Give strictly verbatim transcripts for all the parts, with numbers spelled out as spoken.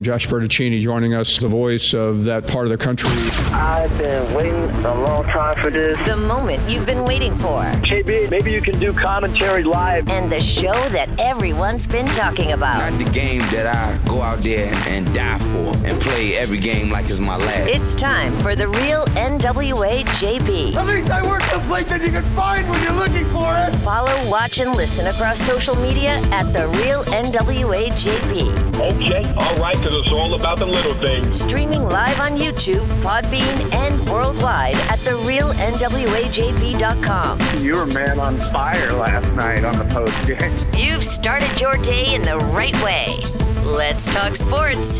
Josh Bertaccini joining us, the voice of that part of the country. I've been waiting a long time for this. The moment you've been waiting for. J B, maybe you can do commentary live. And the show that everyone's been talking about. Not the game that I go out there and die for and play every game like it's my last. It's time for The Real N W A J B. At least I work the place that you can find when you're looking for it. Follow, watch, and listen across social media at The Real N W A J B. Okay, all right. It's all about the little things. Streaming live on YouTube, Podbean, and worldwide at the real N W A J B dot com. You were man on fire last night on the post game. You've started your day in the right way. Let's talk sports.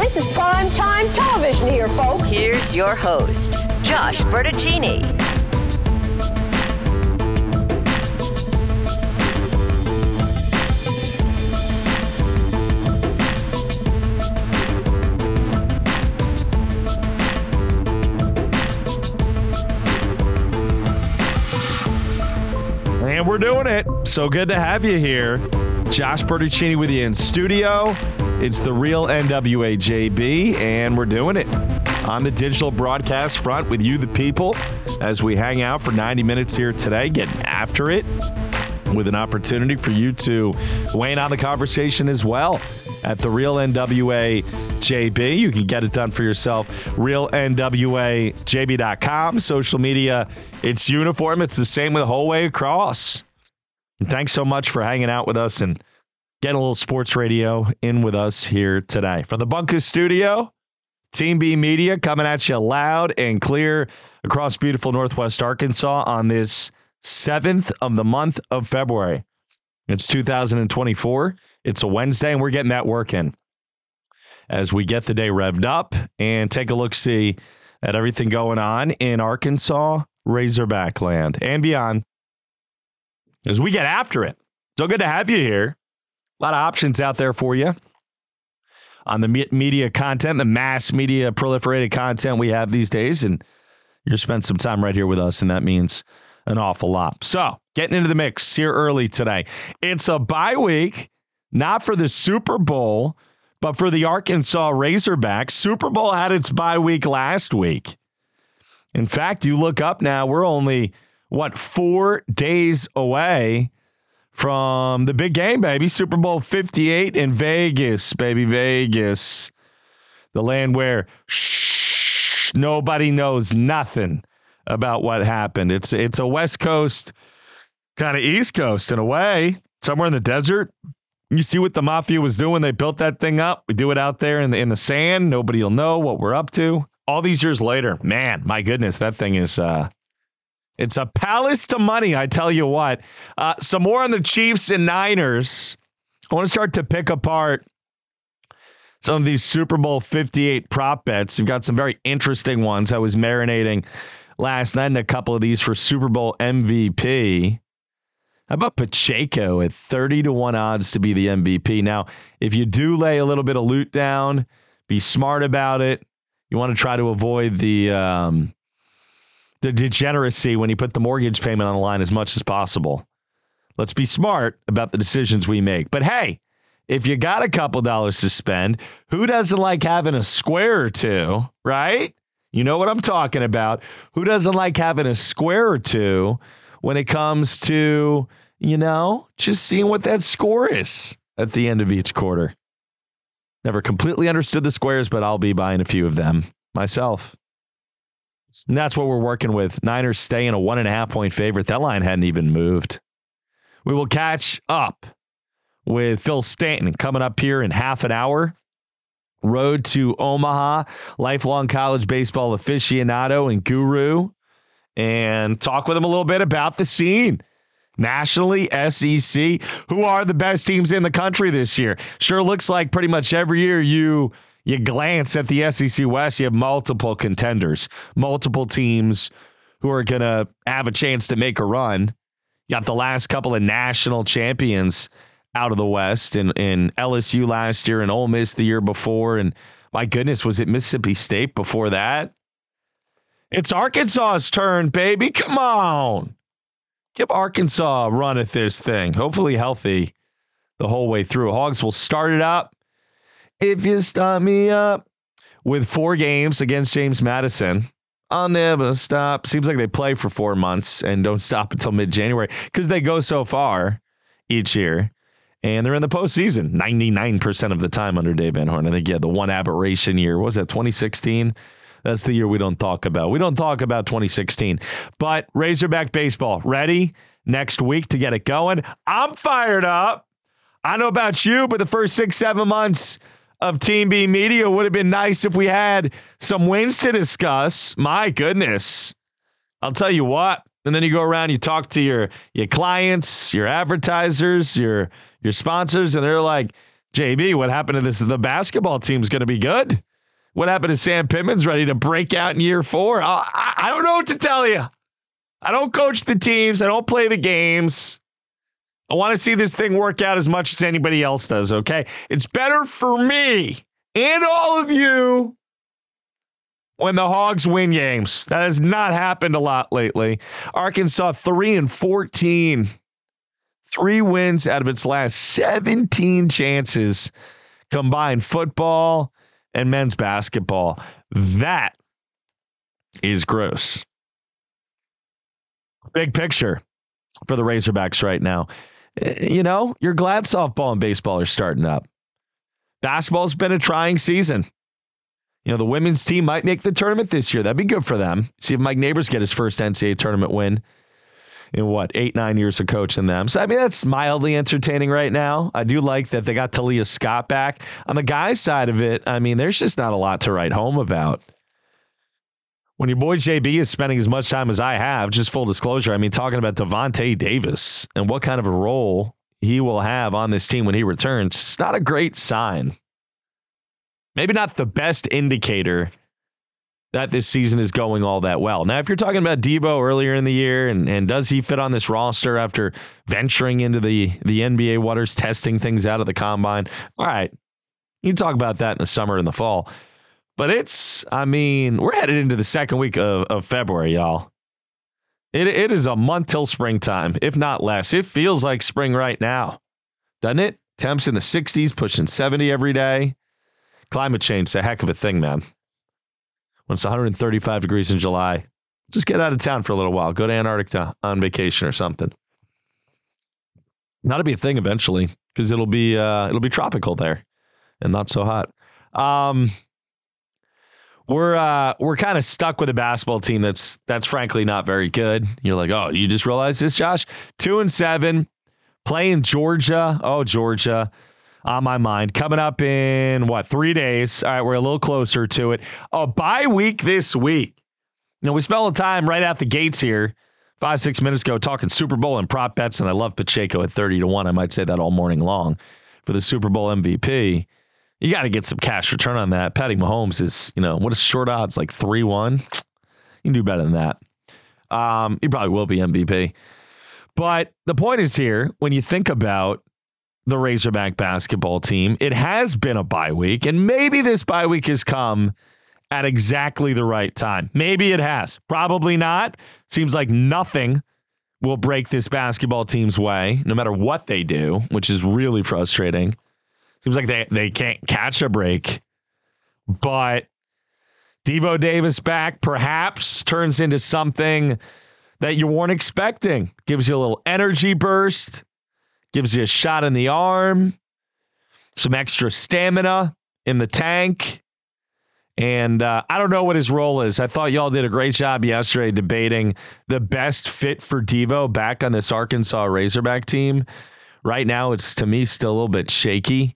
This is prime time television here, folks. Here's your host, Josh Bertaccini. We're doing it. So good to have you here. Josh Bertaccini with you in studio. It's The Real N W A J B, and we're doing it on the digital broadcast front with you, the people, as we hang out for ninety minutes here today, getting after it with an opportunity for you to weigh in on the conversation as well at The Real N W A J B. You can get it done for yourself. real N W A J B dot com. Social media, it's uniform. It's the same the whole way across. And thanks so much for hanging out with us and getting a little sports radio in with us here today. From the Bunker Studio, Team B Media coming at you loud and clear across beautiful Northwest Arkansas on this seventh of the month of February. It's two thousand twenty-four. It's a Wednesday, and we're getting that work in as we get the day revved up and take a look-see at everything going on in Arkansas Razorback land and beyond as we get after it. So good to have you here. A lot of options out there for you on the me- media content, the mass media proliferated content we have these days, and you're spending some time right here with us, and that means an awful lot. So getting into the mix here early today. It's a bye week, not for the Super Bowl, but for the Arkansas Razorbacks. Super Bowl had its bye week last week. In fact, you look up now, we're only, what, four days away from the big game, baby. Super Bowl fifty-eight in Vegas, baby, Vegas. The land where shh, nobody knows nothing about what happened. It's, it's a West Coast, kind of East Coast in a way, somewhere in the desert. You see what the mafia was doing. They built that thing up. We do it out there in the in the sand. Nobody will know what we're up to. All these years later, man, my goodness, that thing is, uh, it's a palace to money, I tell you what. Uh, some more on the Chiefs and Niners. I want to start to pick apart some of these Super Bowl fifty-eight prop bets. You've got some very interesting ones. I was marinating last night in a couple of these for Super Bowl M V P. How about Pacheco at thirty to one odds to be the M V P? Now, if you do lay a little bit of loot down, be smart about it. You want to try to avoid the um, the degeneracy when you put the mortgage payment on the line as much as possible. Let's be smart about the decisions we make. But hey, if you got a couple dollars to spend, who doesn't like having a square or two, right? You know what I'm talking about. Who doesn't like having a square or two when it comes to, you know, just seeing what that score is at the end of each quarter? Never completely understood the squares, but I'll be buying a few of them myself. And that's what we're working with. Niners stay in a one and a half point favorite. That line hadn't even moved. We will catch up with Phil Stanton coming up here in half an hour. Road to Omaha, lifelong college baseball aficionado and guru. And talk with them a little bit about the scene. Nationally, S E C, who are the best teams in the country this year? Sure looks like pretty much every year you you glance at the S E C West, you have multiple contenders, multiple teams who are going to have a chance to make a run. You got the last couple of national champions out of the West in, in L S U last year and Ole Miss the year before. And my goodness, was it Mississippi State before that? It's Arkansas's turn, baby. Come on. Give Arkansas a run at this thing. Hopefully healthy the whole way through. Hogs will start it up if you start me up. With four games against James Madison, I'll never stop. Seems like they play for four months and don't stop until mid-January because they go so far each year. And they're in the postseason ninety-nine percent of the time under Dave Van Horn. I think, yeah, the one aberration year. What was that, twenty sixteen? That's the year we don't talk about. We don't talk about twenty sixteen. But Razorback baseball, ready next week to get it going. I'm fired up. I know about you, but the first six, seven months of Team B Media would have been nice if we had some wins to discuss. My goodness. I'll tell you what. And then you go around, you talk to your your clients, your advertisers, your your sponsors, and they're like, J B, what happened to this? The basketball team's going to be good. What happened to Sam Pittman's ready to break out in year four? I, I, I don't know what to tell you. I don't coach the teams. I don't play the games. I want to see this thing work out as much as anybody else does, okay? It's better for me and all of you when the Hogs win games. That has not happened a lot lately. Arkansas three and fourteen. Three wins out of its last seventeen chances. Combined football and men's basketball. That is gross. Big picture for the Razorbacks right now. You know, you're glad softball and baseball are starting up. Basketball's been a trying season. You know, the women's team might make the tournament this year. That'd be good for them. See if Mike Neighbors get his first N C A A tournament win in what, eight, nine years of coaching them. So, I mean, that's mildly entertaining right now. I do like that they got Talia Scott back. On the guys' side of it, I mean, there's just not a lot to write home about. When your boy J B is spending as much time as I have, just full disclosure, I mean, talking about Devontae Davis and what kind of a role he will have on this team when he returns, it's not a great sign. Maybe not the best indicator that this season is going all that well. Now, if you're talking about Devo earlier in the year and, and does he fit on this roster after venturing into the, the N B A waters, testing things out of the combine, all right, you can talk about that in the summer and the fall. But it's, I mean, we're headed into the second week of, of February, y'all. It It is a month till springtime, if not less. It feels like spring right now, doesn't it? Temps in the sixties, pushing seventy every day. Climate change is a heck of a thing, man. When it's one hundred thirty-five degrees in July, just get out of town for a little while. Go to Antarctica on vacation or something. That'll be a thing eventually, because it'll be uh, it'll be tropical there and not so hot. Um... We're uh, we're kind of stuck with a basketball team that's that's frankly not very good. You're like, oh, you just realized this, Josh? Two and seven, playing Georgia. Oh, Georgia, on my mind. Coming up in, what, three days? All right, we're a little closer to it. A bye week this week. You know, we spent all the time right out the gates here, five, six minutes ago, talking Super Bowl and prop bets, and I love Pacheco at thirty to one. I might say that all morning long for the Super Bowl M V P. You got to get some cash return on that. Patty Mahomes is, you know, what is short odds? Like three one? You can do better than that. Um, he probably will be M V P. But the point is here, when you think about the Razorback basketball team, it has been a bye week, and maybe this bye week has come at exactly the right time. Maybe it has. Probably not. Seems like nothing will break this basketball team's way, no matter what they do, which is really frustrating. Seems like they, they can't catch a break. But Devo Davis back perhaps turns into something that you weren't expecting. Gives you a little energy burst. Gives you a shot in the arm. Some extra stamina in the tank. And uh, I don't know what his role is. I thought y'all did a great job yesterday debating the best fit for Devo back on this Arkansas Razorback team. Right now, it's, to me, still a little bit shaky.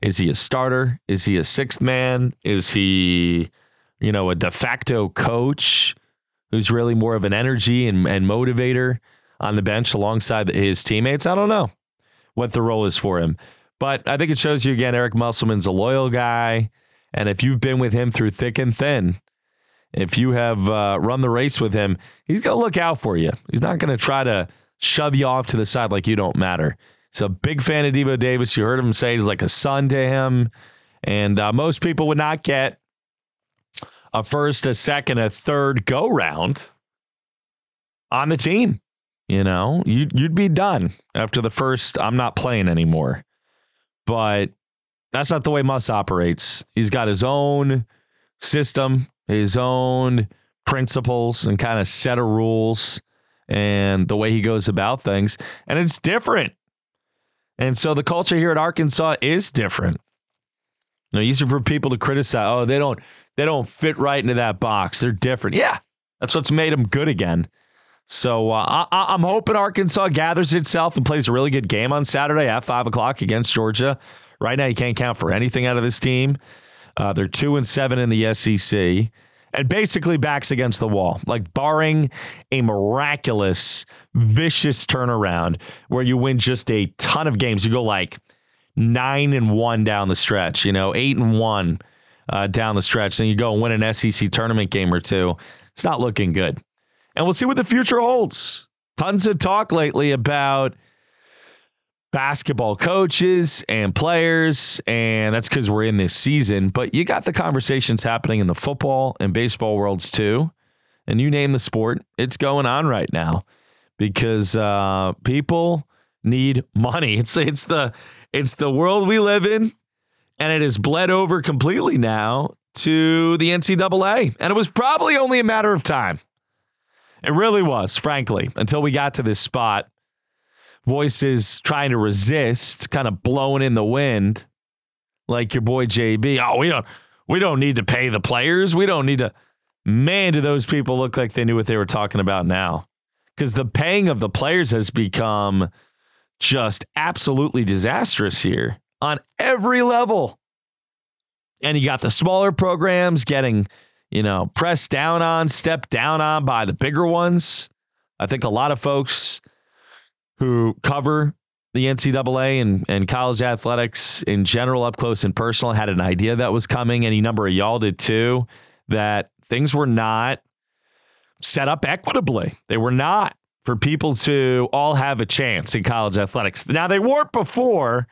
Is he a starter? Is he a sixth man? Is he, you know, a de facto coach who's really more of an energy and, and motivator on the bench alongside his teammates? I don't know what the role is for him. But I think it shows you, again, Eric Musselman's a loyal guy. And if you've been with him through thick and thin, if you have uh, run the race with him, he's going to look out for you. He's not going to try to shove you off to the side like you don't matter. He's a big fan of Devo Davis. You heard him say he's like a son to him. And uh, most people would not get a first, a second, a third go round on the team. You know, you'd, you'd be done after the first, I'm not playing anymore. But That's not the way Muss operates. He's got his own system, his own principles, and kind of set of rules and the way he goes about things. And it's different. And so the culture here at Arkansas is different. You know, easier for people to criticize. Oh, they don't, they don't fit right into that box. They're different. Yeah, that's what's made them good again. So uh, I, I'm hoping Arkansas gathers itself and plays a really good game on Saturday at five o'clock against Georgia. Right now, you can't count for anything out of this team. Uh, they're two and seven in the S E C and basically backs against the wall, like barring a miraculous, vicious turnaround where you win just a ton of games. You go like nine and one down the stretch, you know, eight and one uh, down the stretch. Then you go and win an S E C tournament game or two. It's not looking good. And we'll see what the future holds. Tons of talk lately about basketball coaches and players, and that's because we're in this season. But you got the conversations happening in the football and baseball worlds too. And you name the sport, it's going on right now because uh, people need money. It's it's the it's the world we live in, and it has bled over completely now to the N C double A. And it was probably only a matter of time. It really was, frankly, until we got to this spot. Voices trying to resist, kind of blowing in the wind, like your boy J B. Oh, we don't, we don't need to pay the players. We don't need to. Man, do those people look like they knew what they were talking about now? Because the paying of the players has become just absolutely disastrous here on every level. And you got the smaller programs getting, you know, pressed down on, stepped down on by the bigger ones. I think a lot of folks who cover the N C double A and, and college athletics in general up close and personal had an idea that was coming. Any number of y'all did too, that things were not set up equitably. They were not for people to all have a chance in college athletics. Now they weren't before.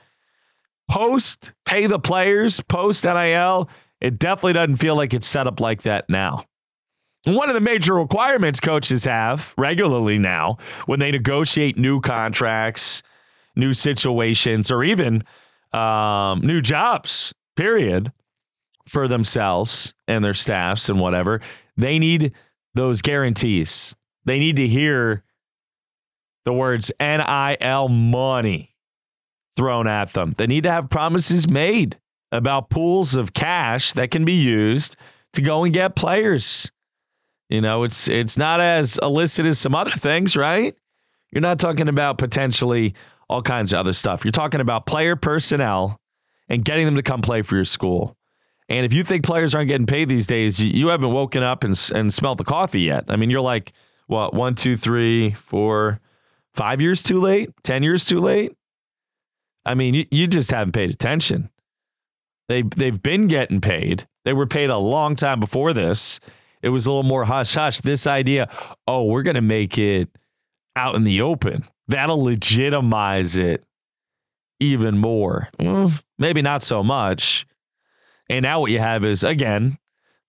Post pay the players, post N I L, it definitely doesn't feel like it's set up like that now. One of the major requirements coaches have regularly now when they negotiate new contracts, new situations, or even um, new jobs, period, for themselves and their staffs and whatever, they need those guarantees. They need to hear the words N I L money thrown at them. They need to have promises made about pools of cash that can be used to go and get players. You know, it's it's not as illicit as some other things, right? You're not talking about potentially all kinds of other stuff. You're talking about player personnel and getting them to come play for your school. And if you think players aren't getting paid these days, you haven't woken up and and smelled the coffee yet. I mean, you're like, what, one, two, three, four, five years too late? Ten years too late? I mean, you, you just haven't paid attention. They, they've been getting paid. They were paid a long time before this. It was a little more hush-hush. This idea, oh, we're going to make it out in the open. That'll legitimize it even more. Mm, maybe not so much. And now what you have is, again,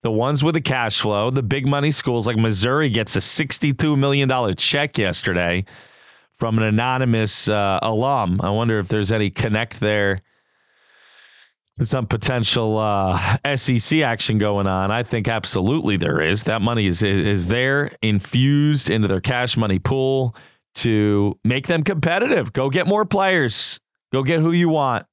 the ones with the cash flow, the big money schools, like Missouri gets a sixty-two million dollars check yesterday from an anonymous uh, alum. I wonder if there's any connect there. Some potential uh, S E C action going on. I think absolutely there is. That money is, is is there, infused into their cash money pool to make them competitive. Go get more players. Go get who you want.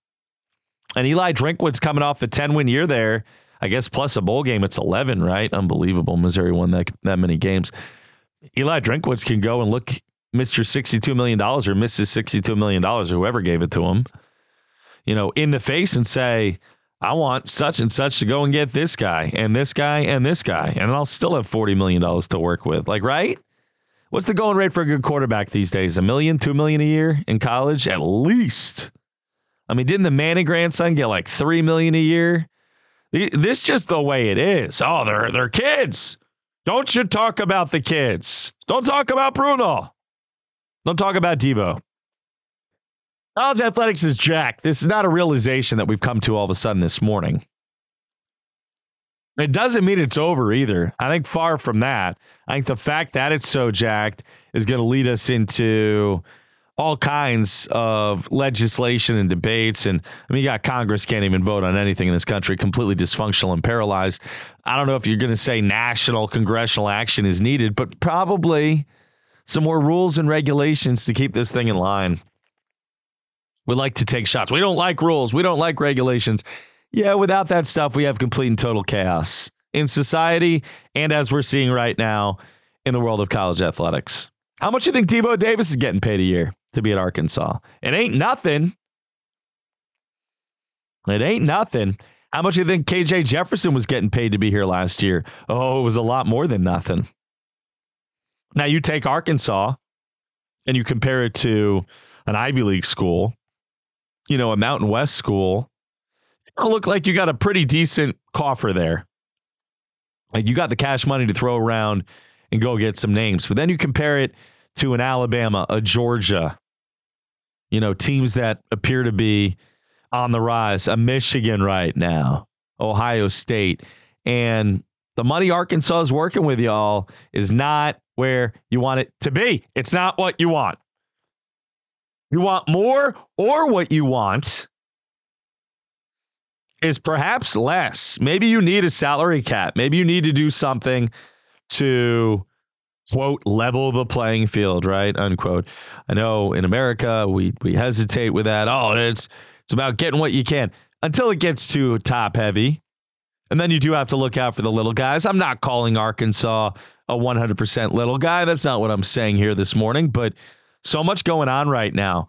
And Eli Drinkwitz's coming off a ten-win year there. I guess plus a bowl game, it's eleven, right? Unbelievable. Missouri won that, that many games. Eli Drinkwitz can go and look Mister sixty-two million dollars or Missus sixty-two million dollars or whoever gave it to him, you know, in the face and say, I want such and such to go and get this guy and this guy and this guy. And I'll still have forty million dollars to work with. Like, right? What's the going rate for a good quarterback these days? A million, two million a year in college? At least. I mean, didn't the Manning grandson get like three million a year? This just the way it is. Oh, they're, they're kids. Don't you talk about the kids. Don't talk about Bruno. Don't talk about Debo. College athletics is jacked. This is not a realization that we've come to all of a sudden this morning. It doesn't mean it's over either. I think far from that. I think the fact that it's so jacked is going to lead us into all kinds of legislation and debates. And I mean, you got Congress can't even vote on anything in this country, completely dysfunctional and paralyzed. I don't know if you're going to say national congressional action is needed, but probably some more rules and regulations to keep this thing in line. We like to take shots. We don't like rules. We don't like regulations. Yeah, without that stuff, we have complete and total chaos in society and as we're seeing right now in the world of college athletics. How much do you think Deebo Davis is getting paid a year to be at Arkansas? It ain't nothing. It ain't nothing. How much do you think K J Jefferson was getting paid to be here last year? Oh, it was a lot more than nothing. Now you take Arkansas and you compare it to an Ivy League school, you know, a Mountain West school. It'll look like you got a pretty decent coffer there. Like you got the cash money to throw around and go get some names. But then you compare it to an Alabama, a Georgia, you know, teams that appear to be on the rise, a Michigan right now, Ohio State. And the money Arkansas is working with y'all is not where you want it to be. It's not what you want. You want more, or what you want is perhaps less. Maybe you need a salary cap. Maybe you need to do something to, quote, level the playing field, right? Unquote. I know in America, we we hesitate with that. Oh, it's it's about getting what you can until it gets too top heavy. And then you do have to look out for the little guys. I'm not calling Arkansas a one hundred percent little guy. That's not what I'm saying here this morning, but so much going on right now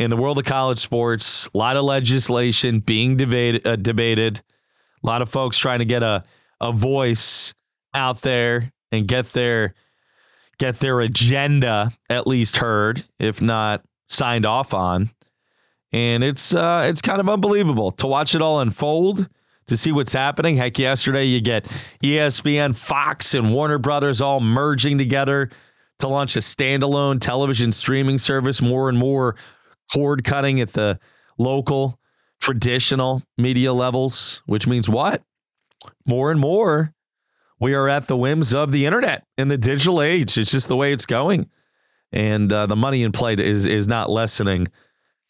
in the world of college sports, a lot of legislation being debated, uh, debated, a lot of folks trying to get a, a voice out there and get their, get their agenda at least heard, if not signed off on. And it's, uh, it's kind of unbelievable to watch it all unfold, to see what's happening. Heck, yesterday you get E S P N, Fox, and Warner Brothers all merging together to launch a standalone television streaming service. More and more cord cutting at the local traditional media levels, which means what? More and more we are at the whims of the internet and the digital age. It's just the way it's going. And uh, the money in play is, is not lessening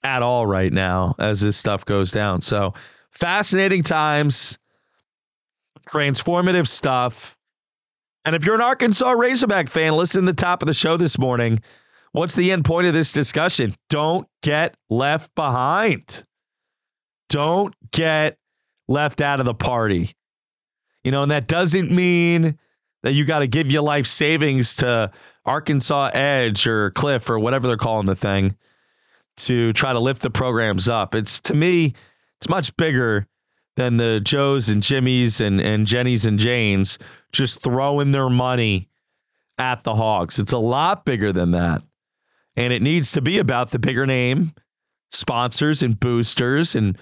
at all right now as this stuff goes down. So fascinating times, transformative stuff. And if you're an Arkansas Razorback fan, listen to the top of the show this morning. What's the end point of this discussion? Don't get left behind. Don't get left out of the party. You know, and that doesn't mean that you got to give your life savings to Arkansas Edge or Cliff or whatever they're calling the thing to try to lift the programs up. It's, to me, it's much bigger than the Joes and Jimmies and, and Jennies and Janes just throwing their money at the Hogs. It's a lot bigger than that. And it needs to be about the bigger name sponsors and boosters, and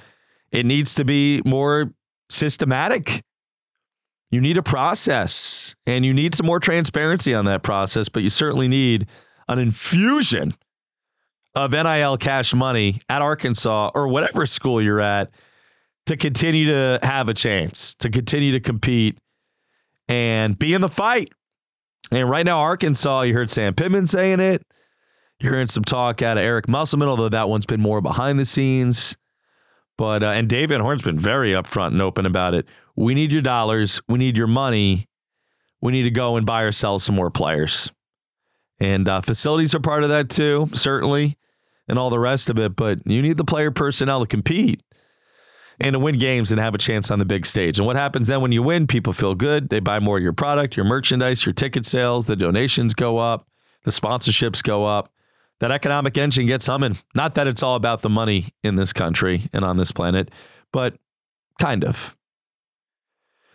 it needs to be more systematic. You need a process, and you need some more transparency on that process, but you certainly need an infusion of N I L cash money at Arkansas or whatever school you're at to continue to have a chance, to continue to compete and be in the fight. And right now, Arkansas, you heard Sam Pittman saying it. You're hearing some talk out of Eric Musselman, although that one's been more behind the scenes. But uh, and Dave Van Horn's been very upfront and open about it. We need your dollars. We need your money. We need to go and buy or sell some more players. And uh, facilities are part of that too, certainly, and all the rest of it. But you need the player personnel to compete and to win games and have a chance on the big stage. And what happens then when you win? People feel good. They buy more of your product, your merchandise, your ticket sales, the donations go up, the sponsorships go up. That economic engine gets humming. Not that it's all about the money in this country and on this planet, but kind of.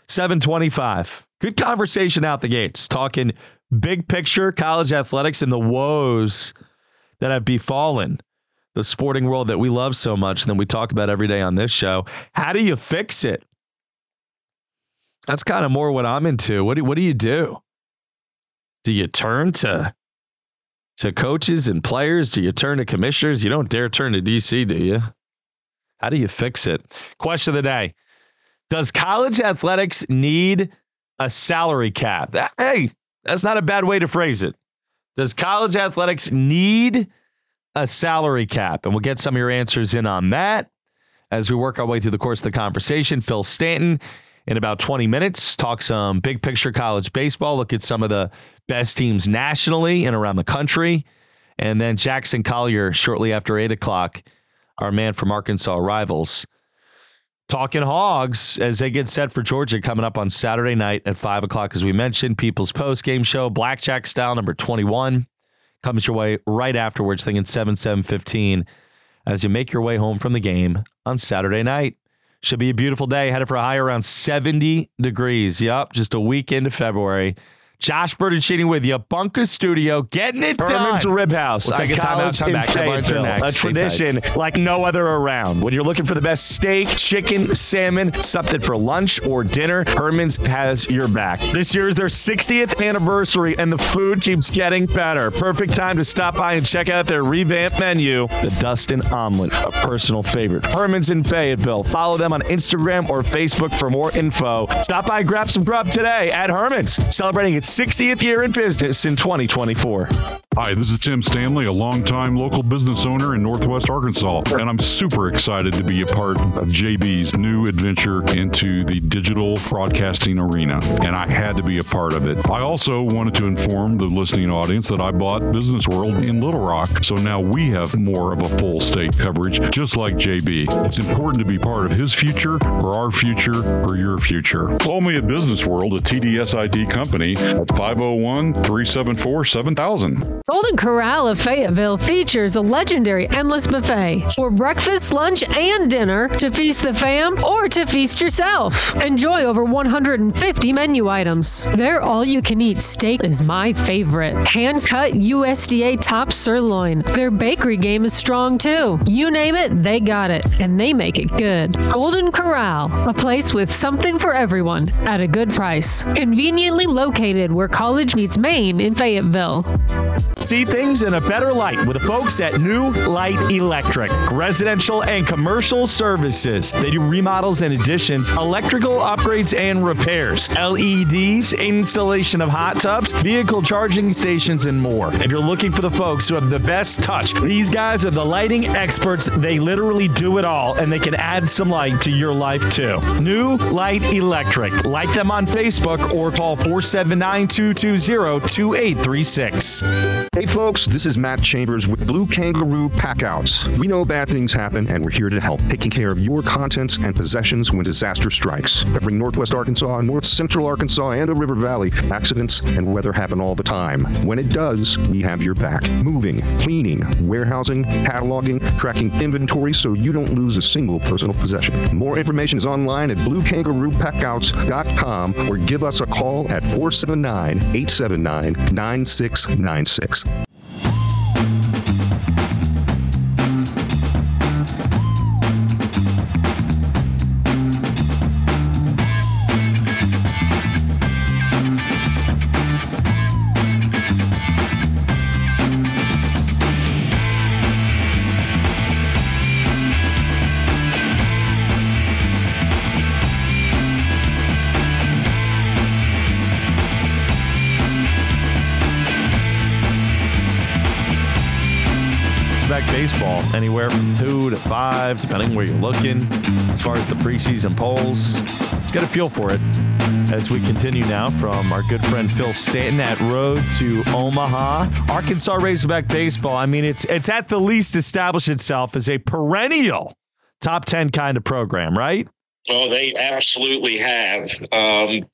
seven twenty-five. Good conversation out the gates. Talking big picture, college athletics, and the woes that have befallen the sporting world that we love so much and that we talk about every day on this show. How do you fix it? That's kind of more what I'm into. What do, what do you do? Do you turn to, to coaches and players? Do you turn to commissioners? You don't dare turn to D C, do you? How do you fix it? Question of the day. Does college athletics need a salary cap? That, hey, that's not a bad way to phrase it. Does college athletics need a salary cap? And we'll get some of your answers in on that as we work our way through the course of the conversation. Phil Stanton, in about twenty minutes, talk some big picture college baseball, look at some of the best teams nationally and around the country. And then Jackson Collier, shortly after eight o'clock, our man from Arkansas Rivals, talking Hogs as they get set for Georgia coming up on Saturday night at five o'clock, as we mentioned. People's Post Game Show, Blackjack Style, number twenty-one, comes your way right afterwards, thinking seven, seven fifteen, as you make your way home from the game on Saturday night. Should be a beautiful day, headed for a high around seventy degrees. Yep, just a week into February. Josh Bertaccini with you, Bunker Studio, getting it done. Herman's Rib House, we'll take a time out, come back to lunch or next. A tradition like no other around. When you're looking for the best steak, chicken, salmon, something for lunch or dinner, Herman's has your back. This year is their sixtieth anniversary, and the food keeps getting better. Perfect time to stop by and check out their revamped menu, the Dustin Omelet, a personal favorite. Herman's in Fayetteville. Follow them on Instagram or Facebook for more info. Stop by, grab some grub today at Herman's, celebrating its sixtieth year in business in twenty twenty-four. Hi, this is Tim Stanley, a longtime local business owner in Northwest Arkansas, and I'm super excited to be a part of J B's new adventure into the digital broadcasting arena, and I had to be a part of it. I also wanted to inform the listening audience that I bought Business World in Little Rock, so now we have more of a full state coverage, just like J B. It's important to be part of his future, or our future, or your future. Call me at Business World, a T D S I D company, at five oh one, three seven four, seven thousand. Golden Corral of Fayetteville features a legendary endless buffet for breakfast, lunch, and dinner to feast the fam or to feast yourself. Enjoy over one hundred fifty menu items. Their all-you-can-eat steak is my favorite. Hand-cut U S D A top sirloin. Their bakery game is strong, too. You name it, they got it, and they make it good. Golden Corral, a place with something for everyone at a good price. Conveniently located where college meets Maine in Fayetteville. See things in a better light with the folks at New Light Electric. Residential and commercial services. They do remodels and additions, electrical upgrades and repairs, L E Ds, installation of hot tubs, vehicle charging stations, and more. If you're looking for the folks who have the best touch, these guys are the lighting experts. They literally do it all, and they can add some light to your life, too. New Light Electric. Like them on Facebook or call four seven nine, two two zero, two eight three six. Hey folks, this is Matt Chambers with Blue Kangaroo Packouts. We know bad things happen, and we're here to help, taking care of your contents and possessions when disaster strikes. Covering Northwest Arkansas, North Central Arkansas, and the River Valley, accidents and weather happen all the time. When it does, we have your back. Moving, cleaning, warehousing, cataloging, tracking inventory so you don't lose a single personal possession. More information is online at blue kangaroo packouts dot com or give us a call at four seven nine, eight seven nine, nine six nine six. Baseball anywhere from two to five, depending where you're looking. As far as the preseason polls, let's get a feel for it as we continue now from our good friend Phil Stanton at Road to Omaha. Arkansas Razorback baseball, I mean, it's it's at the least established itself as a perennial top ten kind of program, right? Well, they absolutely have. Um,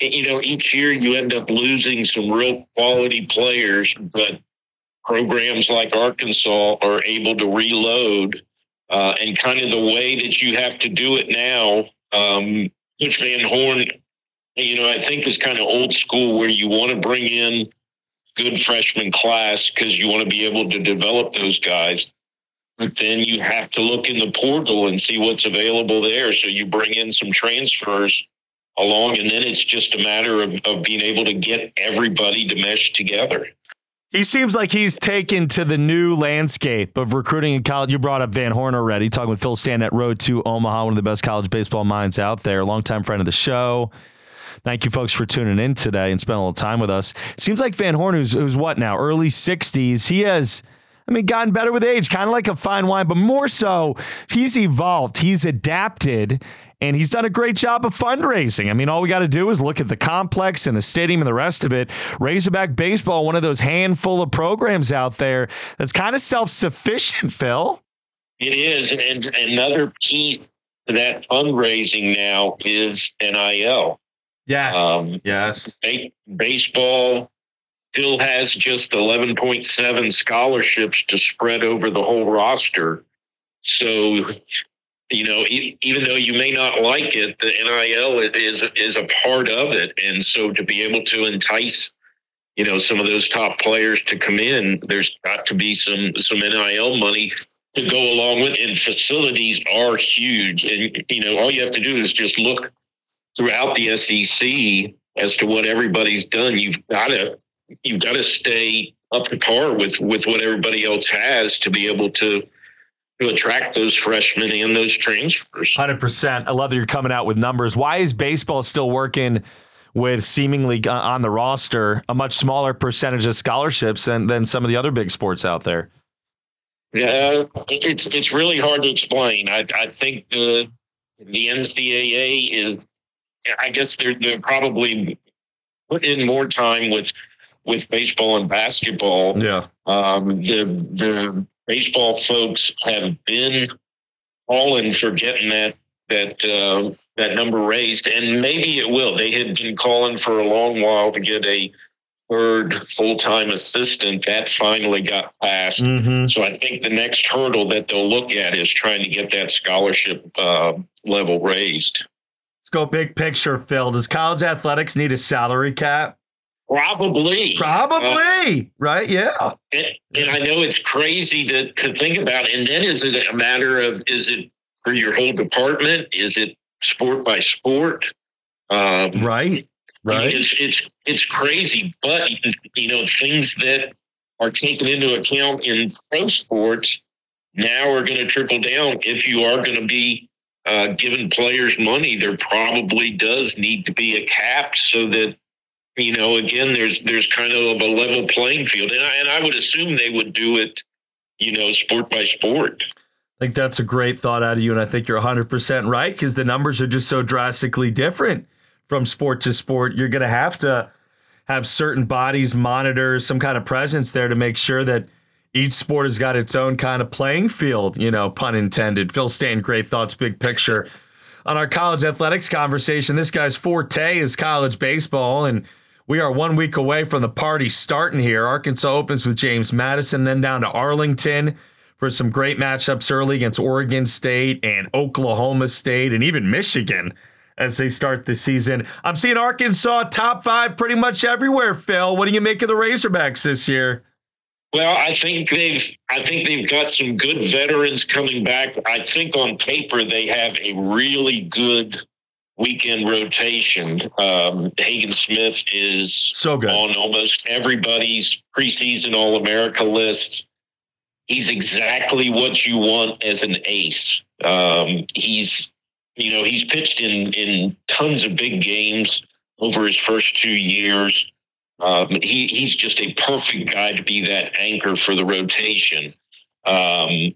you know, each year you end up losing some real quality players, but programs like Arkansas are able to reload, uh, and kind of the way that you have to do it now, um, Coach Van Horn, you know, I think is kind of old school, where you want to bring in good freshman class because you want to be able to develop those guys. But then you have to look in the portal and see what's available there. So you bring in some transfers along, and then it's just a matter of, of being able to get everybody to mesh together. He seems like he's taken to the new landscape of recruiting in college. You brought up Van Horn already, talking with Phil Stanton at Road to Omaha, one of the best college baseball minds out there, longtime friend of the show. Thank you, folks, for tuning in today and spending a little time with us. Seems like Van Horn, who's, who's what now, early sixties, he has I mean, gotten better with age, kind of like a fine wine, but more so, he's evolved, he's adapted, and he's done a great job of fundraising. I mean, all we got to do is look at the complex and the stadium and the rest of it. Razorback baseball, one of those handful of programs out there that's kind of self-sufficient, Phil. It is, and another key to that fundraising now is N I L. Yes, um, yes. Ba- baseball still has just eleven point seven scholarships to spread over the whole roster. So, you know, e- even though you may not like it, the N I L is is a part of it. And so to be able to entice, you know, some of those top players to come in, there's got to be some some N I L money to go along with, and facilities are huge. And, you know, all you have to do is just look throughout the S E C as to what everybody's done. You've got to, you've got to stay up to par with, with what everybody else has to be able to, to attract those freshmen and those transfers. one hundred percent. I love that you're coming out with numbers. Why is baseball still working with seemingly on the roster a much smaller percentage of scholarships than, than some of the other big sports out there? Yeah, it's it's really hard to explain. I I think the the N C double A is, I guess they're they're probably putting in more time with with baseball and basketball. Yeah. Um. The the baseball folks have been calling for getting that that uh, that number raised, and maybe it will. They had been calling for a long while to get a third full-time assistant. That finally got passed. Mm-hmm. So I think the next hurdle that they'll look at is trying to get that scholarship uh, level raised. Let's go big picture, Phil. Does college athletics need a salary cap? Probably. Probably, uh, right? Yeah. And, and I know it's crazy to, to think about. And then is it a matter of, is it for your whole department? Is it sport by sport? Um, right. Right. It's, it's it's crazy, but, you know, things that are taken into account in pro sports now are going to trickle down. If you are going to be uh, giving players money, there probably does need to be a cap so that, you know, again, there's there's kind of a level playing field. And I, and I would assume they would do it, you know, sport by sport. I think that's a great thought out of you, and I think you're one hundred percent right, because the numbers are just so drastically different from sport to sport. You're going to have to have certain bodies, monitors, some kind of presence there to make sure that each sport has got its own kind of playing field, you know, pun intended. Phil Stanton, great thoughts, big picture on our college athletics conversation. This guy's forte is college baseball, and we are one week away from the party starting here. Arkansas opens with James Madison, then down to Arlington for some great matchups early against Oregon State and Oklahoma State and even Michigan as they start the season. I'm seeing Arkansas top five pretty much everywhere, Phil. What do you make of the Razorbacks this year? Well, I think they've I think they've got some good veterans coming back. I think on paper they have a really good weekend rotation. Um, Hagen Smith is so good on almost everybody's preseason All-America list. He's exactly what you want as an ace. Um, he's You know, he's pitched in, in tons of big games over his first two years. Um, he, he's just a perfect guy to be that anchor for the rotation. Um,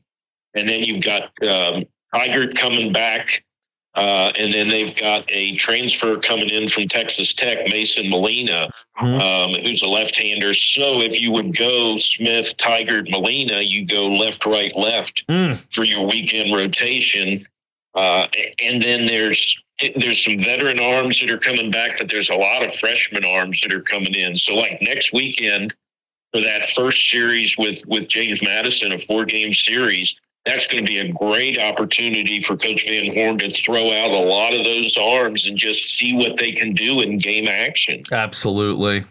and then you've got um, Tigert coming back, uh, and then they've got a transfer coming in from Texas Tech, Mason Molina, mm-hmm. um, who's a left-hander. So if you would go Smith, Tigert, Molina, you go left, right, left mm. for your weekend rotation. Uh, and then there's there's some veteran arms that are coming back, but there's a lot of freshman arms that are coming in. So, like next weekend for that first series with, with James Madison, a four-game series, that's going to be a great opportunity for Coach Van Horn to throw out a lot of those arms and just see what they can do in game action. Absolutely.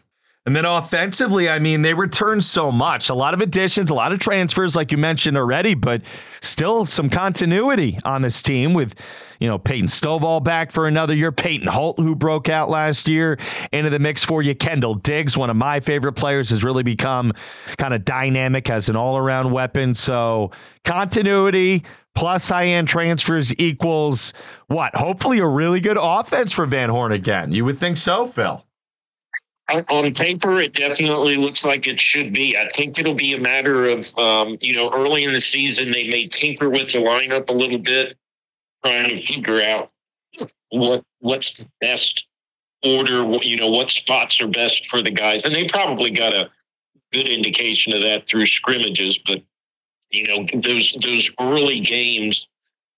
And then offensively, I mean, they return so much. A lot of additions, a lot of transfers, like you mentioned already, but still some continuity on this team with, you know, Peyton Stovall back for another year, Peyton Holt, who broke out last year, into the mix for you. Kendall Diggs, one of my favorite players, has really become kind of dynamic as an all-around weapon. So continuity plus high-end transfers equals what? Hopefully a really good offense for Van Horn again. You would think so, Phil. On paper, it definitely looks like it should be. I think it'll be a matter of, um, you know, early in the season, they may tinker with the lineup a little bit, trying to figure out what what's the best order, you know, what spots are best for the guys. And they probably got a good indication of that through scrimmages. But, you know, those those early games,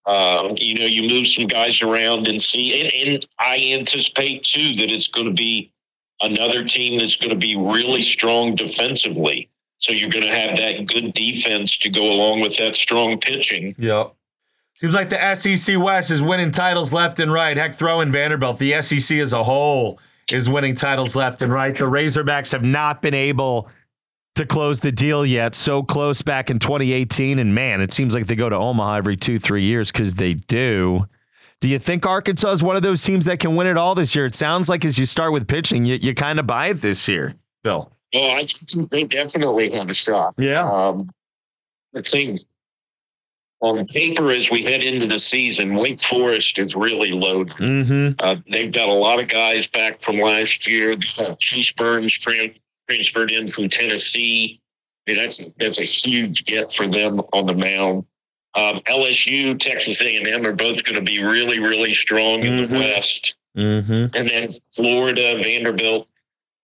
Um, you know, you move some guys around and see, and, and I anticipate too that it's going to be another team that's going to be really strong defensively. So you're going to have that good defense to go along with that strong pitching. Yep. Seems like the S E C West is winning titles left and right. Heck, throw in Vanderbilt. The S E C as a whole is winning titles left and right. The Razorbacks have not been able to close the deal yet. So close back in twenty eighteen. And man, it seems like they go to Omaha every two, three years because they do. Do you think Arkansas is one of those teams that can win it all this year? It sounds like as you start with pitching, you, you kind of buy it this year, Bill. Well, I think they definitely have a shot. Yeah. Um, the thing on paper as we head into the season, Wake Forest is really loaded. Mm-hmm. Uh, they've got a lot of guys back from last year. Chase Burns, Trent, transferred in from Tennessee. I mean, that's that's a huge get for them on the mound. Um, L S U, Texas A and M are both going to be really, really strong mm-hmm. in the West. Mm-hmm. And then Florida, Vanderbilt,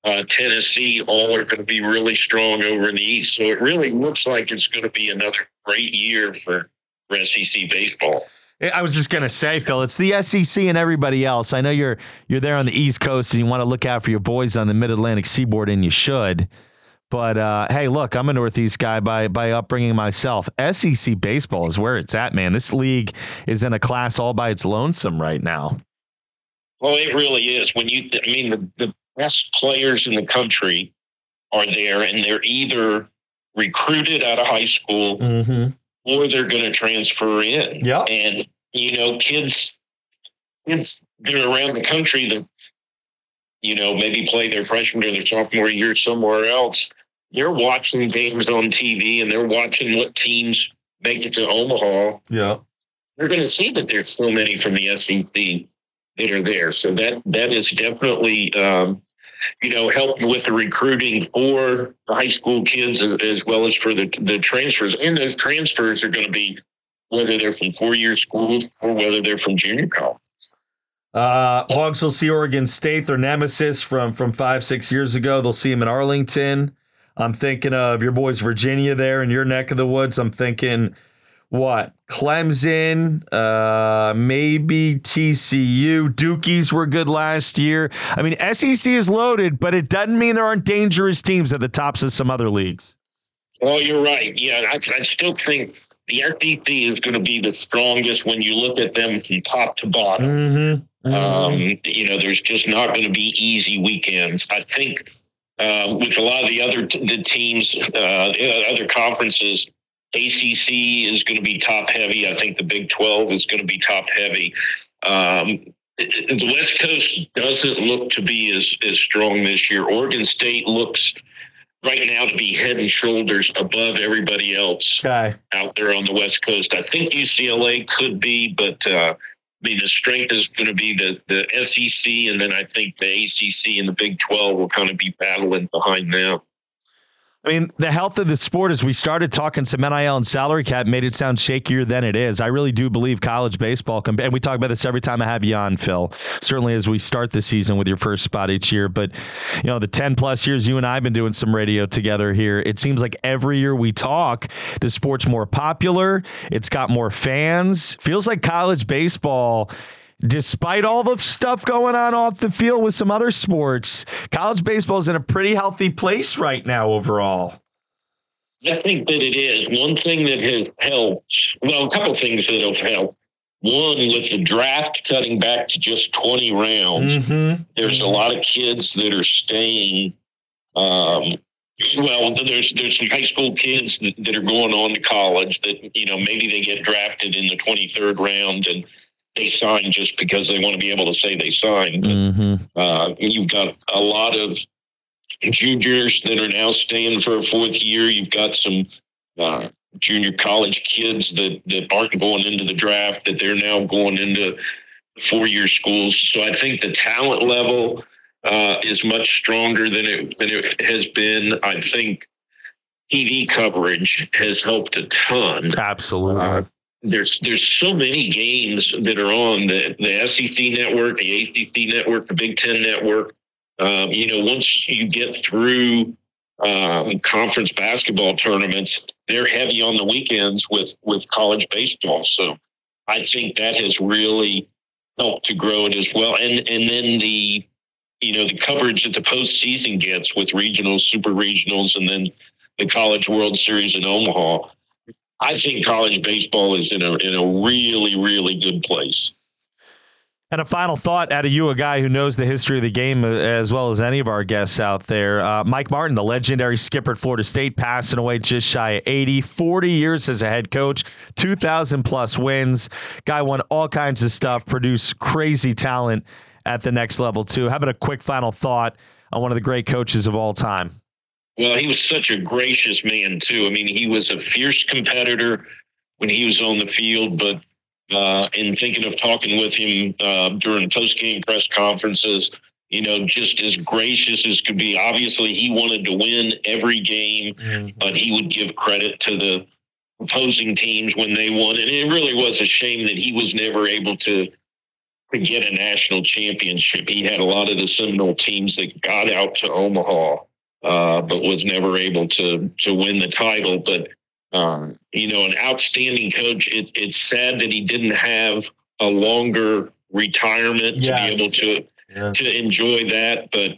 uh, Tennessee, all are going to be really strong over in the East. So it really looks like it's going to be another great year for, for S E C baseball. I was just going to say, Phil, it's the S E C and everybody else. I know you're you're there on the East Coast and you want to look out for your boys on the Mid-Atlantic Seaboard, and you should. But, uh, hey, look, I'm a Northeast guy by by upbringing myself. S E C baseball is where it's at, man. This league is in a class all by its lonesome right now. Well, it really is. When you, I mean, the, the best players in the country are there, and they're either recruited out of high school mm-hmm. or they're going to transfer in. Yep. And, you know, kids, kids that are around the country that, you know, maybe play their freshman or their sophomore year somewhere else, they're watching games on T V and they're watching what teams make it to Omaha. Yeah. They're going to see that there's so many from the S E C that are there. So that that is definitely, um, you know, helping with the recruiting for the high school kids as, as well as for the, the transfers. And those transfers are going to be whether they're from four-year schools or whether they're from junior college. Uh, Hogs will see Oregon State, their nemesis from, from five, six years ago. They'll see him in Arlington. I'm thinking of your boys, Virginia, there in your neck of the woods. I'm thinking, what, Clemson, uh, maybe T C U. Dukies were good last year. I mean, S E C is loaded, but it doesn't mean there aren't dangerous teams at the tops of some other leagues. Well, you're right. Yeah, I, I still think the S E C is going to be the strongest when you look at them from top to bottom. Mm-hmm. Um, you know, there's just not going to be easy weekends. I think uh, with a lot of the other t- the teams, uh, the other conferences, A C C is going to be top heavy. I think the Big twelve is going to be top heavy. Um, the West Coast doesn't look to be as, as strong this year. Oregon State looks right now to be head and shoulders above everybody else okay. out there on the West Coast. I think U C L A could be, but uh, I mean, the strength is going to be the, the S E C, and then I think the A C C and the Big twelve will kind of be battling behind them. I mean, the health of the sport, as we started talking some N I L and salary cap, made it sound shakier than it is. I really do believe college baseball, and we talk about this every time I have you on, Phil, certainly as we start the season with your first spot each year. But, you know, the ten-plus years you and I have been doing some radio together here, it seems like every year we talk, the sport's more popular, it's got more fans. Feels like college baseball, despite all the stuff going on off the field with some other sports, college baseball is in a pretty healthy place right now overall. I think that it is. One thing that has helped, well, a couple of things that have helped. One, with the draft cutting back to just twenty rounds, mm-hmm. there's a lot of kids that are staying. Um, well, there's there's some high school kids that, that are going on to college that, you know, maybe they get drafted in the twenty-third round and they sign just because they want to be able to say they signed. Mm-hmm. Uh, you've got a lot of juniors that are now staying for a fourth year. You've got some uh, junior college kids that, that aren't going into the draft, that they're now going into four-year schools. So I think the talent level uh, is much stronger than it than it has been. I think T V coverage has helped a ton. Absolutely. Uh, There's there's so many games that are on the, the S E C network, the A C C network, the Big Ten network. Um, you know, once you get through um, conference basketball tournaments, they're heavy on the weekends with, with college baseball. So I think that has really helped to grow it as well. And and then the, you know, the coverage that the postseason gets with regionals, super regionals, and then the College World Series in Omaha. I think college baseball is in a in a really, really good place. And a final thought out of you, a guy who knows the history of the game as well as any of our guests out there. Uh, Mike Martin, the legendary skipper at Florida State, passing away just shy of eighty. forty years as a head coach, two thousand plus wins. Guy won all kinds of stuff, produced crazy talent at the next level, too. How about a quick final thought on one of the great coaches of all time? Well, he was such a gracious man, too. I mean, he was a fierce competitor when he was on the field, but uh, in thinking of talking with him uh, during post-game press conferences, you know, just as gracious as could be. Obviously, he wanted to win every game, mm-hmm. but he would give credit to the opposing teams when they won. And it really was a shame that he was never able to get a national championship. He had a lot of the Seminole teams that got out to Omaha. Uh, but was never able to to win the title. But, um, you know, an outstanding coach. It, it's sad that he didn't have a longer retirement yes. to be able to yeah. to enjoy that. But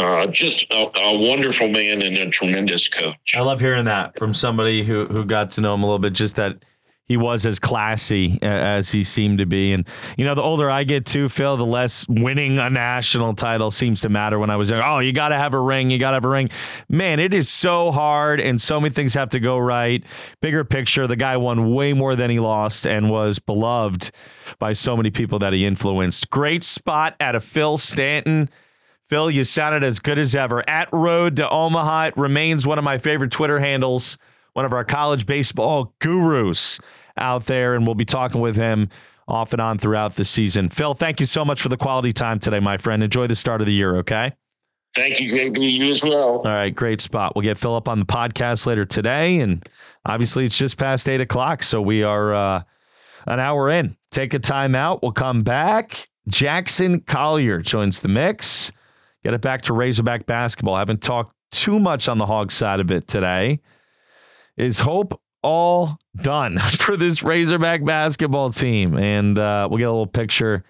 uh, just a, a wonderful man and a tremendous coach. I love hearing that from somebody who, who got to know him a little bit, just that he was as classy as he seemed to be. And, you know, the older I get too, Phil, the less winning a national title seems to matter. When I was there, oh, you got to have a ring. You got to have a ring. Man, it is so hard and so many things have to go right. Bigger picture, the guy won way more than he lost and was beloved by so many people that he influenced. Great spot out of Phil Stanton. Phil, you sounded as good as ever. At Road to Omaha, it remains one of my favorite Twitter handles. One of our college baseball gurus out there, and we'll be talking with him off and on throughout the season. Phil, thank you so much for the quality time today, my friend. Enjoy the start of the year, okay? Thank you, J B. You as well. All right, great spot. We'll get Phil up on the podcast later today, and obviously it's just past eight o'clock, so we are uh, an hour in. Take a time out. We'll come back. Jackson Collier joins the mix. Get it back to Razorback basketball. I haven't talked too much on the Hog side of it today. Is hope all done for this Razorback basketball team? And uh, we'll get a little picture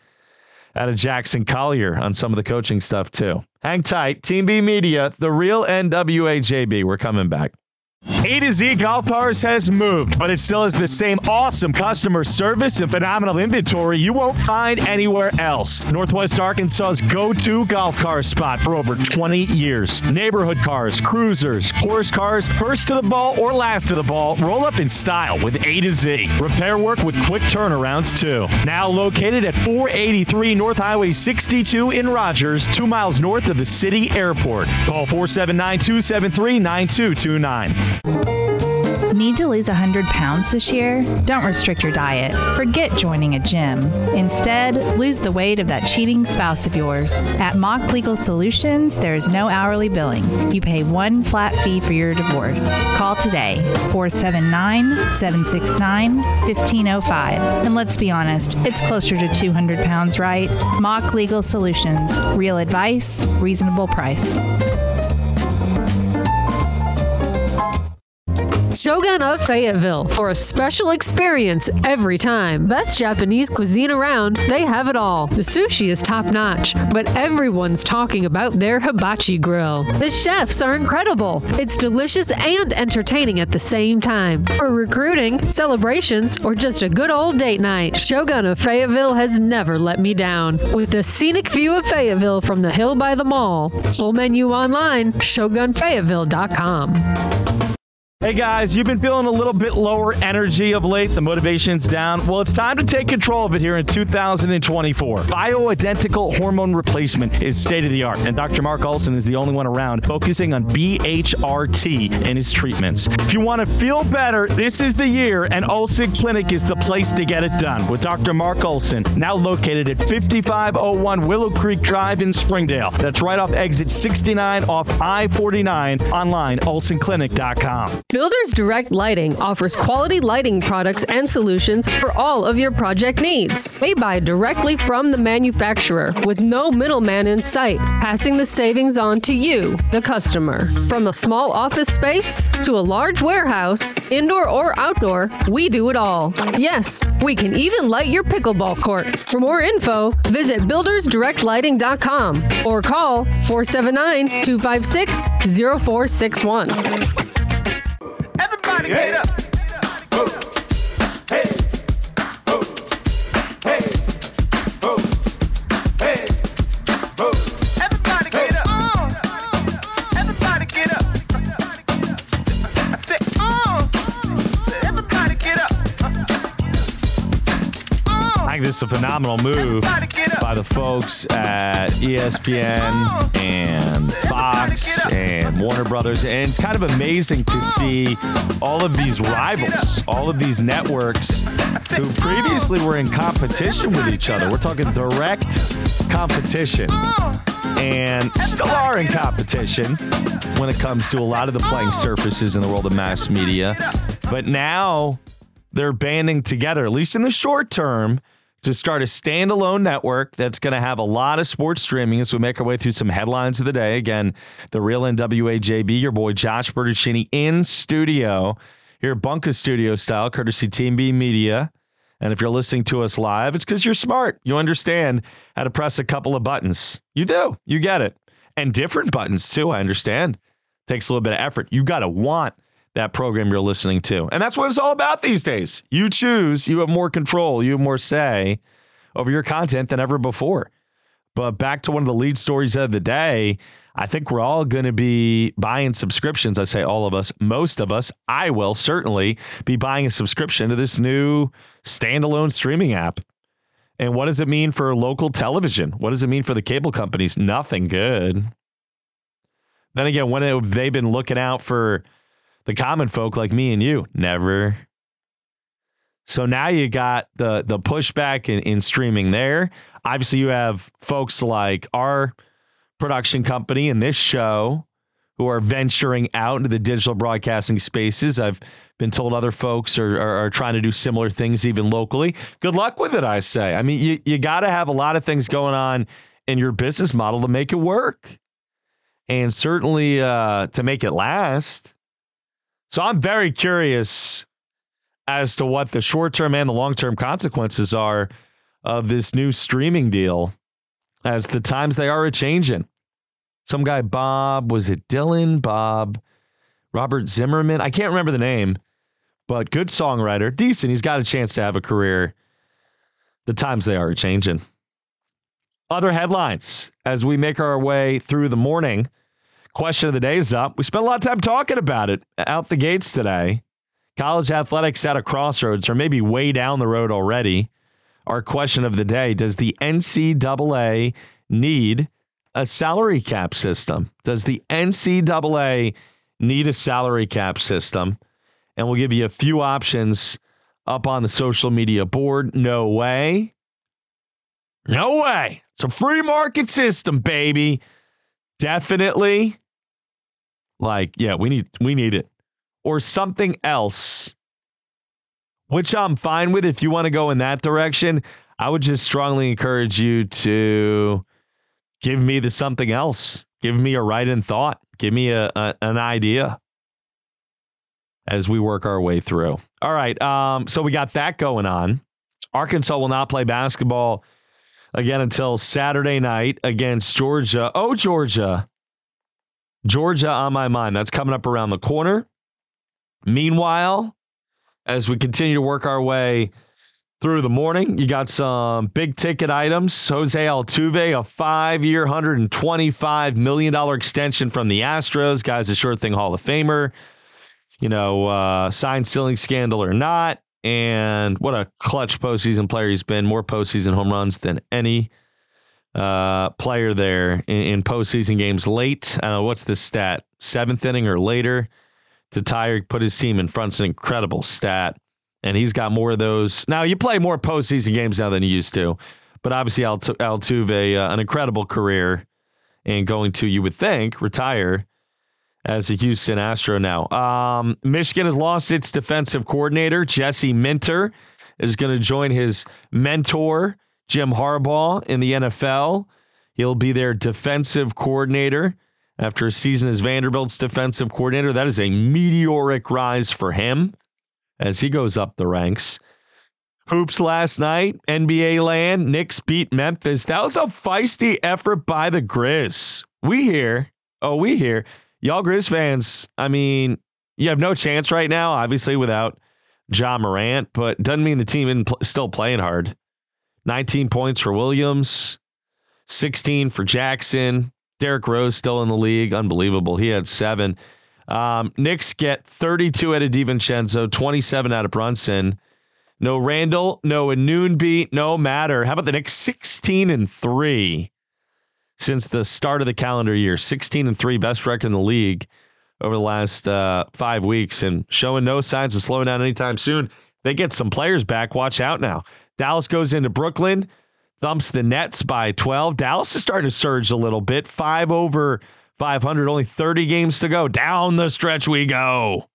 out of Jackson Collier on some of the coaching stuff, too. Hang tight. Team B Media, The Real N W A J B. We're coming back. A to Z Golf Bars has moved, but it still has the same awesome customer service and phenomenal inventory you won't find anywhere else. Northwest Arkansas's go-to golf car spot for over twenty years. Neighborhood cars, cruisers, course cars, first to the ball or last to the ball, roll up in style with A to Z. Repair work with quick turnarounds, too. Now located at four eighty-three North Highway sixty-two in Rogers, two miles north of the city airport. Call four seven nine, two seven three, nine two two nine. Need to lose one hundred pounds this year? Don't restrict your diet. Forget joining a gym. Instead, lose the weight of that cheating spouse of yours. At Mock Legal Solutions, there is no hourly billing. You pay one flat fee for your divorce. Call today, four seven nine, seven six nine, one five zero five. And let's be honest, it's closer to two hundred pounds, right? Mock Legal Solutions. Real advice, reasonable price. Shogun of Fayetteville for a special experience every time. Best Japanese cuisine around, they have it all. The sushi is top-notch, but everyone's talking about their hibachi grill. The chefs are incredible. It's delicious and entertaining at the same time. For recruiting, celebrations, or just a good old date night, Shogun of Fayetteville has never let me down. With the scenic view of Fayetteville from the hill by the mall, full menu online, shogun fayetteville dot com. Hey guys, you've been feeling a little bit lower energy of late. The motivation's down. Well, it's time to take control of it here in two thousand twenty-four. Bioidentical hormone replacement is state of the art, and Doctor Mark Olson is the only one around focusing on B H R T and his treatments. If you want to feel better, this is the year, and Olson Clinic is the place to get it done with Doctor Mark Olson, now located at fifty-five oh one Willow Creek Drive in Springdale. That's right off exit sixty-nine off I forty-nine, online, olson clinic dot com. Builders Direct Lighting offers quality lighting products and solutions for all of your project needs. They buy directly from the manufacturer with no middleman in sight, passing the savings on to you, the customer. From a small office space to a large warehouse, indoor or outdoor, we do it all. Yes, we can even light your pickleball court. For more info, visit builders direct lighting dot com or call four seven nine, two five six, zero four six one. Everybody yeah. Get up. Oh. Hey. Oh. Hey. Oh. Hey. Oh. Everybody get up. Oh. Everybody get up. I said, oh. Everybody get up. Oh. I think this is a phenomenal move by the folks at E S P N and Fox and Warner Brothers. And it's kind of amazing to see all of these rivals, all of these networks who previously were in competition with each other. We're talking direct competition and still are in competition when it comes to a lot of the playing surfaces in the world of mass media. But now they're banding together, at least in the short term, to start a standalone network that's going to have a lot of sports streaming as we make our way through some headlines of the day. Again, the Real N W A J B, your boy Josh Bertaccini in studio here, Bunker Studio style, courtesy Team B Media. And if you're listening to us live, it's because you're smart. You understand how to press a couple of buttons. You do. You get it. And different buttons, too, I understand. Takes a little bit of effort. You got to want that program you're listening to. And that's what it's all about these days. You choose, you have more control, you have more say over your content than ever before. But back to one of the lead stories of the day, I think we're all going to be buying subscriptions. I say all of us, most of us, I will certainly be buying a subscription to this new standalone streaming app. And what does it mean for local television? What does it mean for the cable companies? Nothing good. Then again, when have they been looking out for the common folk like me and you? Never. So now you got the the pushback in, in streaming there. Obviously, you have folks like our production company and this show who are venturing out into the digital broadcasting spaces. I've been told other folks are are, are trying to do similar things even locally. Good luck with it, I say. I mean, you, you got to have a lot of things going on in your business model to make it work. And certainly uh, to make it last. So I'm very curious as to what the short-term and the long-term consequences are of this new streaming deal as the times they are a-changing. Some guy, Bob, was it Dylan, Bob, Robert Zimmerman? I can't remember the name, but good songwriter, decent. He's got a chance to have a career. The times they are a-changing. Other headlines as we make our way through the morning. Question of the day is up. We spent a lot of time talking about it out the gates today. College athletics at a crossroads, or maybe way down the road already. Our question of the day, does the N C double A need a salary cap system? Does the N C double A need a salary cap system? And we'll give you a few options up on the social media board. No way. No way. It's a free market system, baby. Definitely. Like, yeah, we need we need it. Or something else, which I'm fine with. If you want to go in that direction, I would just strongly encourage you to give me the something else. Give me a write-in thought. Give me a, a an idea as we work our way through. All right, um, so we got that going on. Arkansas will not play basketball again until Saturday night against Georgia. Oh, Georgia. Georgia on my mind. That's coming up around the corner. Meanwhile, as we continue to work our way through the morning, you got some big ticket items. Jose Altuve, a five-year, one hundred twenty-five million dollars extension from the Astros. Guy's a sure thing Hall of Famer. you know, uh, sign stealing scandal or not. And what a clutch postseason player he's been. More postseason home runs than any uh, player there in, in postseason games late. Uh, what's the stat? Seventh inning or later to tie or put his team in front. It's an incredible stat. And he's got more of those. Now, you play more postseason games now than you used to. But obviously, Altu- Altuve, uh, an incredible career and going to, you would think, retire as a Houston Astro now. Um, Michigan has lost its defensive coordinator. Jesse Minter is going to join his mentor, Jim Harbaugh, in the N F L. He'll be their defensive coordinator after a season as Vanderbilt's defensive coordinator. That is a meteoric rise for him as he goes up the ranks. Hoops last night, N B A land, Knicks beat Memphis. That was a feisty effort by the Grizz. We hear, oh, we hear. Y'all Grizz fans, I mean, you have no chance right now, obviously, without Ja Morant, but doesn't mean the team isn't pl- still playing hard. nineteen points for Williams, sixteen for Jackson. Derrick Rose still in the league. Unbelievable. He had seven. Um, Knicks get thirty-two out of DiVincenzo, twenty-seven out of Brunson. No Randall, no Anunoby, no Matter. How about the Knicks? sixteen and three since the start of the calendar year. sixteen and three, best record in the league over the last uh, five weeks, and showing no signs of slowing down anytime soon. They get some players back. Watch out now. Dallas goes into Brooklyn, thumps the Nets by twelve. Dallas is starting to surge a little bit. Five over five hundred, only thirty games to go. Down the stretch we go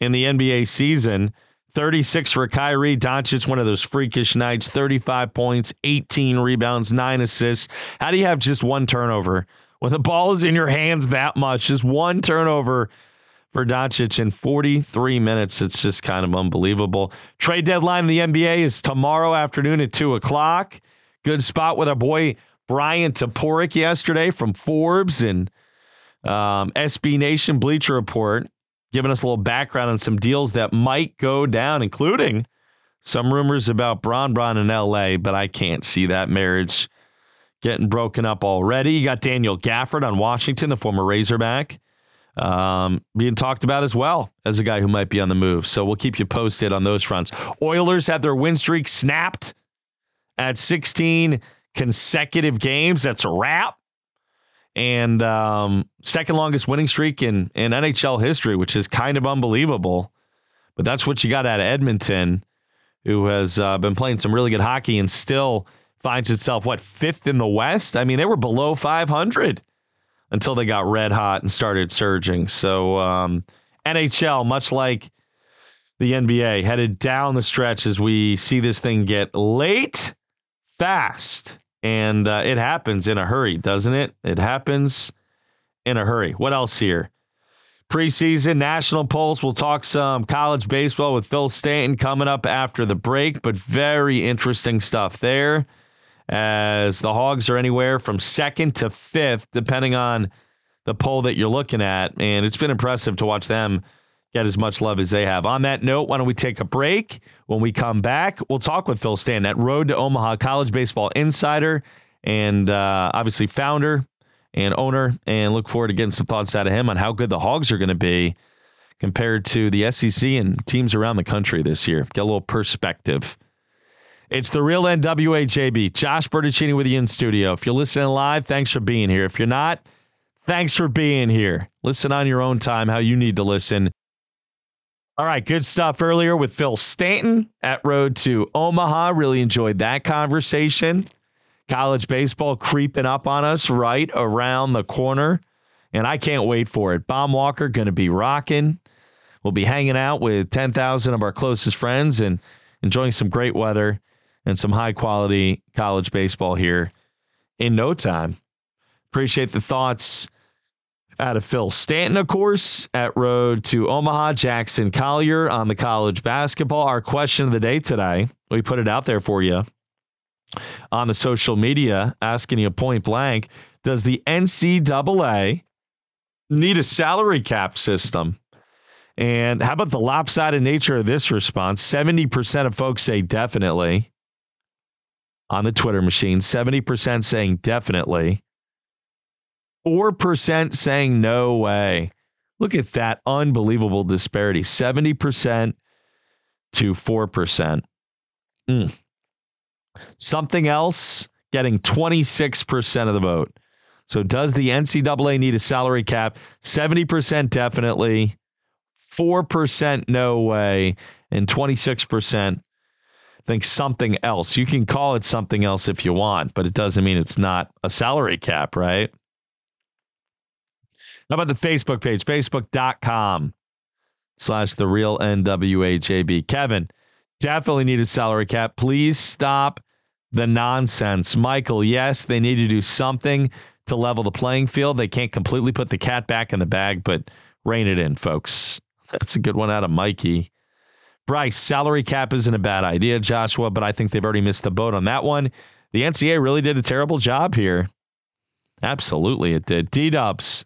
in the N B A season. thirty-six for Kyrie. Doncic, one of those freakish nights. thirty-five points, eighteen rebounds, nine assists. How do you have just one turnover? When the ball is in your hands that much, just one turnover for Doncic in forty-three minutes. It's just kind of unbelievable. Trade deadline in the N B A is tomorrow afternoon at two o'clock. Good spot with our boy Brian Toporek yesterday from Forbes and um, S B Nation Bleacher Report, giving us a little background on some deals that might go down, including some rumors about Bron Bron in L A, but I can't see that marriage getting broken up already. You got Daniel Gafford on Washington, the former Razorback, um, being talked about as well as a guy who might be on the move. So we'll keep you posted on those fronts. Oilers had their win streak snapped at sixteen consecutive games. That's a wrap. And um, second longest winning streak in, in N H L history, which is kind of unbelievable. But that's what you got out of Edmonton, who has uh, been playing some really good hockey and still finds itself, what, fifth in the West? I mean, they were below five hundred until they got red hot and started surging. So um, N H L, much like the N B A, headed down the stretch as we see this thing get late, fast. And uh, it happens in a hurry, doesn't it? It happens in a hurry. What else here? Preseason, national polls. We'll talk some college baseball with Phil Stanton coming up after the break, but very interesting stuff there as the Hogs are anywhere from second to fifth, depending on the poll that you're looking at. And it's been impressive to watch them get as much love as they have. On that note, why don't we take a break? When we come back, we'll talk with Phil Stanton, at Road to Omaha, college baseball insider and uh, obviously founder and owner, and look forward to getting some thoughts out of him on how good the Hogs are going to be compared to the S E C and teams around the country this year. Get a little perspective. It's The Real N W A J B. Josh Bertaccini with you in studio. If you're listening live, thanks for being here. If you're not, thanks for being here. Listen on your own time how you need to listen. All right, good stuff earlier with Phil Stanton at Road to Omaha. Really enjoyed that conversation. College baseball creeping up on us right around the corner, and I can't wait for it. Bomb Walker going to be rocking. We'll be hanging out with ten thousand of our closest friends and enjoying some great weather and some high-quality college baseball here in no time. Appreciate the thoughts out of Phil Stanton, of course, at Road to Omaha. Jackson Collier on the college basketball. Our question of the day today, we put it out there for you on the social media, asking you point blank, does the N C double A need a salary cap system? And how about the lopsided nature of this response? seventy percent of folks say definitely. On the Twitter machine, seventy percent saying definitely. four percent saying no way. Look at that unbelievable disparity. seventy percent to four percent. Mm. Something else getting twenty-six percent of the vote. So does the N C double A need a salary cap? seventy percent definitely. four percent no way. And twenty-six percent think something else. You can call it something else if you want, but it doesn't mean it's not a salary cap, right? How about the Facebook page? Facebook.com slash the real N W A J B. Kevin, definitely need a salary cap. Please stop the nonsense. Michael, yes, they need to do something to level the playing field. They can't completely put the cat back in the bag, but rein it in, folks. That's a good one out of Mikey. Bryce, salary cap isn't a bad idea, Joshua, but I think they've already missed the boat on that one. The N C double A really did a terrible job here. Absolutely it did. D-Dubs,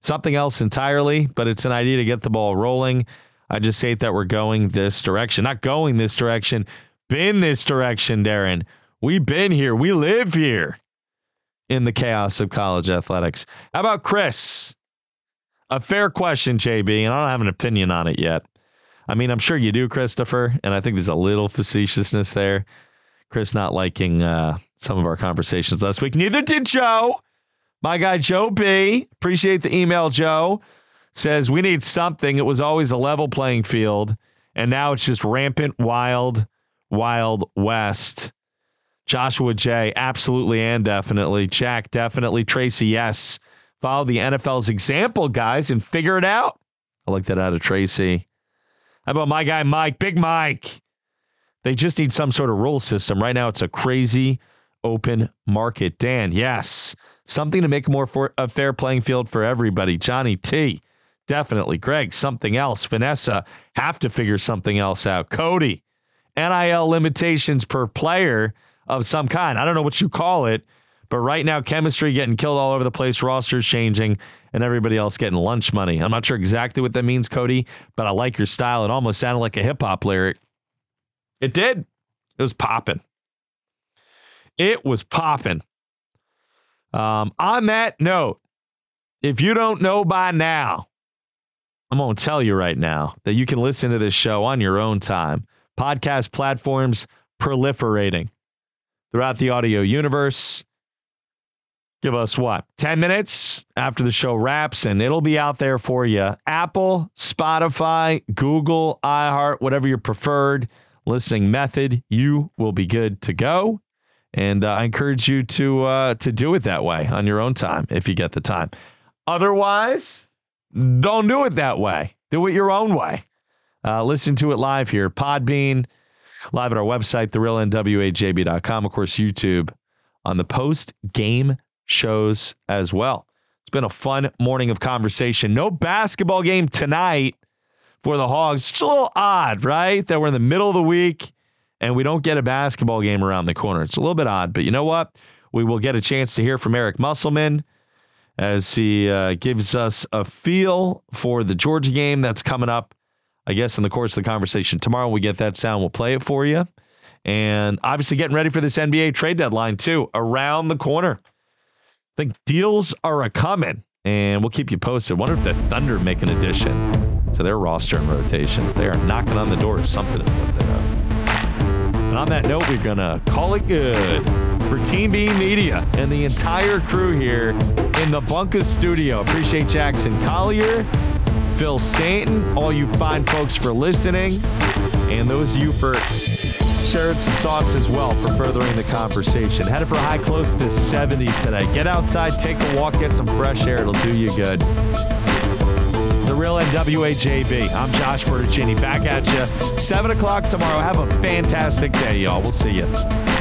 something else entirely, but it's an idea to get the ball rolling. I just hate that we're going this direction. Not going this direction, been this direction, Darren. We've been here. We live here in the chaos of college athletics. How about Chris? A fair question, J B, and I don't have an opinion on it yet. I mean, I'm sure you do, Christopher, and I think there's a little facetiousness there. Chris not liking uh, some of our conversations last week. Neither did Joe. My guy, Joe B. Appreciate the email, Joe. Says, we need something. It was always a level playing field, and now it's just rampant, wild, wild west. Joshua J, absolutely and definitely. Jack, definitely. Tracy, yes. Follow the N F L's example, guys, and figure it out. I like that out of Tracy. How about my guy, Mike? Big Mike. They just need some sort of rule system. Right now, it's a crazy open market. Dan, yes. Something to make more for a fair playing field for everybody. Johnny T, definitely. Greg, something else. Vanessa, have to figure something else out. Cody, N I L limitations per player of some kind. I don't know what you call it, but right now chemistry getting killed all over the place, rosters changing, and everybody else getting lunch money. I'm not sure exactly what that means, Cody, but I like your style. It almost sounded like a hip-hop lyric. It did. It was popping. It was popping. Um, on that note, if you don't know by now, I'm going to tell you right now that you can listen to this show on your own time. Podcast platforms proliferating throughout the audio universe. Give us what? ten minutes after the show wraps, and it'll be out there for you. Apple, Spotify, Google, iHeart, whatever your preferred listening method, you will be good to go. And uh, I encourage you to uh, to do it that way on your own time if you get the time. Otherwise, don't do it that way. Do it your own way. Uh, listen to it live here. Podbean. Live at our website, the real N W A J B dot com. Of course, YouTube on the post-game shows as well. It's been a fun morning of conversation. No basketball game tonight for the Hogs. It's a little odd, right? That we're in the middle of the week and we don't get a basketball game around the corner. It's a little bit odd, but you know what? We will get a chance to hear from Eric Musselman as he uh, gives us a feel for the Georgia game that's coming up. I guess in the course of the conversation tomorrow, we get that sound. We'll play it for you. And obviously getting ready for this N B A trade deadline, too, around the corner. I think deals are a-coming, and we'll keep you posted. I wonder if the Thunder make an addition to their roster and rotation. They are knocking on the door of something. And on that note, we're going to call it good for Team B Media and the entire crew here in the Bunker Studio. Appreciate Jackson Collier, Phil Stanton, all you fine folks for listening, and those of you for sharing some thoughts as well for furthering the conversation. Headed for a high close to seventy today. Get outside, take a walk, get some fresh air. It'll do you good. The Real N W A J B. I'm Josh Bertaccini. Back at you seven o'clock tomorrow. Have a fantastic day, y'all. We'll see you.